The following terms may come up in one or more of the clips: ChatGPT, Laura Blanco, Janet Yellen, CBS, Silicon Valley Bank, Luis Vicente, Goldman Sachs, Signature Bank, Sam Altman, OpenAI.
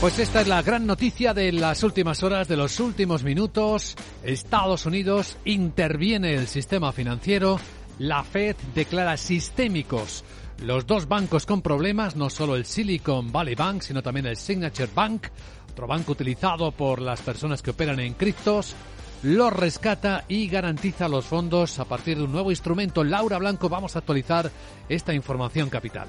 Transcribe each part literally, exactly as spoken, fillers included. Pues esta es la gran noticia de las últimas horas, de los últimos minutos. Estados Unidos interviene el sistema financiero. La Fed declara sistémicos los dos bancos con problemas, no solo el Silicon Valley Bank, sino también el Signature Bank, otro banco utilizado por las personas que operan en criptos. Los rescata y garantiza los fondos a partir de un nuevo instrumento. Laura Blanco, vamos a actualizar esta información capital.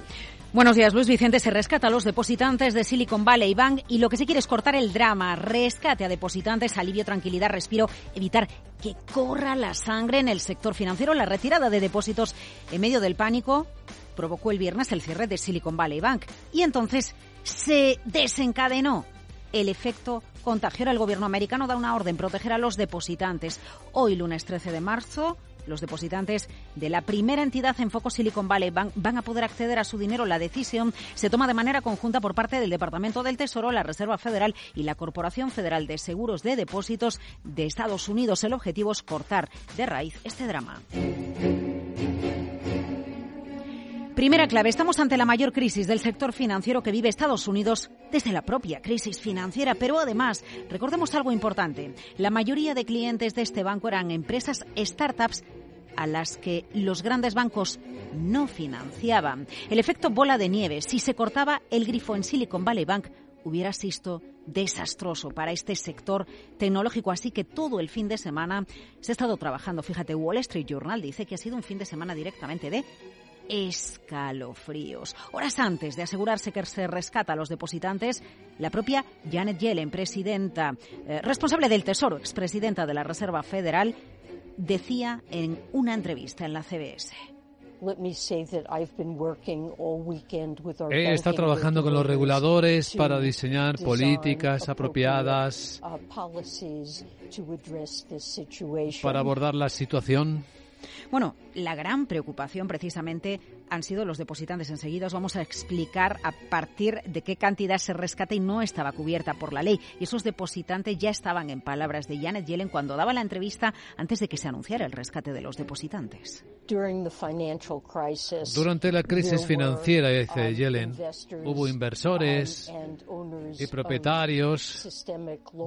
Buenos días, Luis Vicente. Se rescata a los depositantes de Silicon Valley Bank y lo que se quiere es cortar el drama. Rescate a depositantes, alivio, tranquilidad, respiro, evitar que corra la sangre en el sector financiero. La retirada de depósitos en medio del pánico provocó el viernes el cierre de Silicon Valley Bank y entonces se desencadenó el efecto contagio. El gobierno americano da una orden, proteger a los depositantes. Hoy, lunes trece de marzo... los depositantes de la primera entidad en foco, Silicon Valley Bank, van a poder acceder a su dinero. La decisión se toma de manera conjunta por parte del Departamento del Tesoro, la Reserva Federal y la Corporación Federal de Seguros de Depósitos de Estados Unidos. El objetivo es cortar de raíz este drama. Primera clave, estamos ante la mayor crisis del sector financiero que vive Estados Unidos desde la propia crisis financiera, pero además, recordemos algo importante, la mayoría de clientes de este banco eran empresas startups a las que los grandes bancos no financiaban. El efecto bola de nieve, si se cortaba el grifo en Silicon Valley Bank, hubiera sido desastroso para este sector tecnológico. Así que todo el fin de semana se ha estado trabajando. Fíjate, Wall Street Journal dice que ha sido un fin de semana directamente de escalofríos. Horas antes de asegurarse que se rescata a los depositantes, la propia Janet Yellen, presidenta, eh, responsable del Tesoro, expresidenta de la Reserva Federal, decía en una entrevista en la C B S. He estado trabajando con los reguladores para diseñar políticas apropiadas para abordar la situación. Bueno, la gran preocupación precisamente han sido los depositantes. Enseguida os vamos a explicar a partir de qué cantidad se rescata y no estaba cubierta por la ley. Y esos depositantes ya estaban, en palabras de Janet Yellen, cuando daba la entrevista antes de que se anunciara el rescate de los depositantes. Durante la crisis financiera, dice Yellen, hubo inversores y propietarios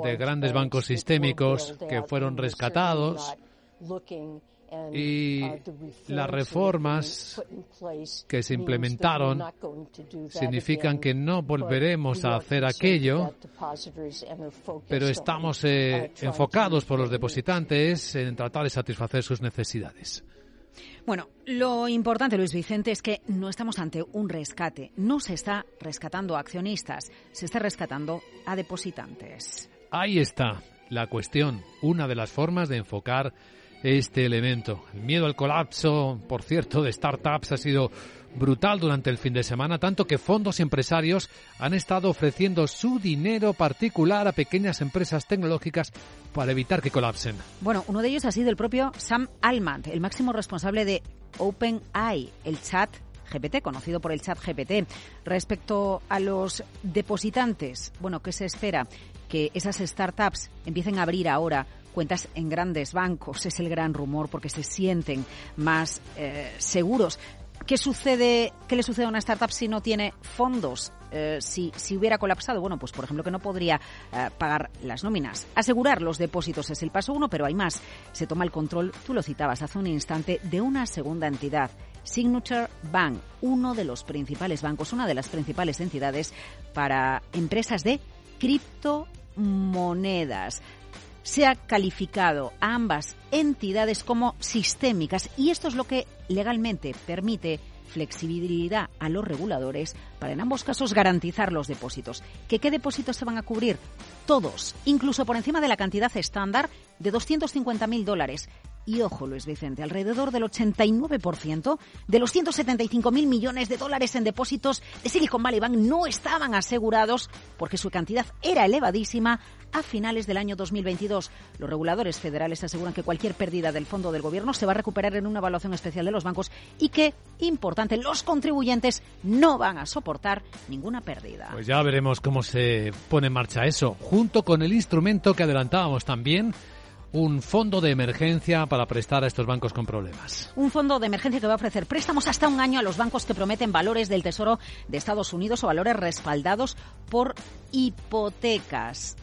de grandes bancos sistémicos que fueron rescatados. Y las reformas que se implementaron significan que no volveremos a hacer aquello, pero estamos eh, enfocados por los depositantes en tratar de satisfacer sus necesidades. Bueno, lo importante, Luis Vicente, es que no estamos ante un rescate. No se está rescatando a accionistas, se está rescatando a depositantes. Ahí está la cuestión, una de las formas de enfocar este elemento. El miedo al colapso, por cierto, de startups ha sido brutal durante el fin de semana, tanto que fondos y empresarios han estado ofreciendo su dinero particular a pequeñas empresas tecnológicas para evitar que colapsen. Bueno, uno de ellos ha sido el propio Sam Altman, el máximo responsable de OpenAI, el chat G P T, conocido por el chat G P T. Respecto a los depositantes, bueno, ¿qué se espera? Que esas startups empiecen a abrir ahora cuentas en grandes bancos, es el gran rumor, porque se sienten más eh, seguros. ¿Qué sucede? ¿Qué le sucede a una startup si no tiene fondos? Eh, si, si hubiera colapsado, bueno, pues por ejemplo que no podría eh, pagar las nóminas. Asegurar los depósitos es el paso uno, pero hay más. Se toma el control, tú lo citabas hace un instante, de una segunda entidad, Signature Bank, uno de los principales bancos, una de las principales entidades para empresas de criptomonedas. Se ha calificado a ambas entidades como sistémicas y esto es lo que legalmente permite flexibilidad a los reguladores para en ambos casos garantizar los depósitos. ¿Que qué depósitos se van a cubrir? Todos, incluso por encima de la cantidad estándar de doscientos cincuenta mil dólares. Y ojo, Luis Vicente, alrededor del ochenta y nueve por ciento de los ciento setenta y cinco mil millones de dólares en depósitos de Silicon Valley Bank no estaban asegurados porque su cantidad era elevadísima a finales del año dos mil veintidós. Los reguladores federales aseguran que cualquier pérdida del fondo del gobierno se va a recuperar en una evaluación especial de los bancos y que, importante, los contribuyentes no van a soportar ninguna pérdida. Pues ya veremos cómo se pone en marcha eso, junto con el instrumento que adelantábamos también, un fondo de emergencia para prestar a estos bancos con problemas. Un fondo de emergencia que va a ofrecer préstamos hasta un año a los bancos que prometen valores del Tesoro de Estados Unidos o valores respaldados por hipotecas.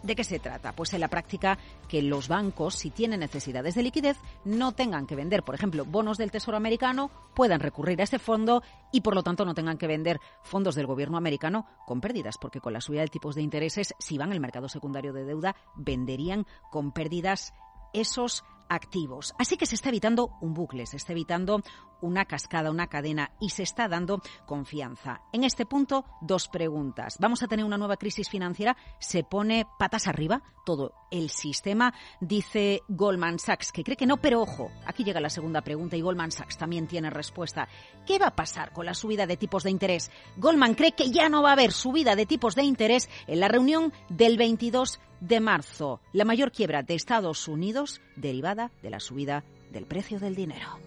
¿De qué se trata? Pues en la práctica que los bancos, si tienen necesidades de liquidez, no tengan que vender, por ejemplo, bonos del Tesoro americano, puedan recurrir a este fondo y, por lo tanto, no tengan que vender fondos del gobierno americano con pérdidas, porque con la subida de tipos de intereses, si van al mercado secundario de deuda, venderían con pérdidas esos activos. Así que se está evitando un bucle, se está evitando una cascada, una cadena, y se está dando confianza. En este punto, dos preguntas. ¿Vamos a tener una nueva crisis financiera? ¿Se pone patas arriba todo el sistema? Dice Goldman Sachs que cree que no, pero ojo, aquí llega la segunda pregunta y Goldman Sachs también tiene respuesta. ¿Qué va a pasar con la subida de tipos de interés? Goldman cree que ya no va a haber subida de tipos de interés en la reunión del veintidós de marzo, la mayor quiebra de Estados Unidos derivada de la subida del precio del dinero.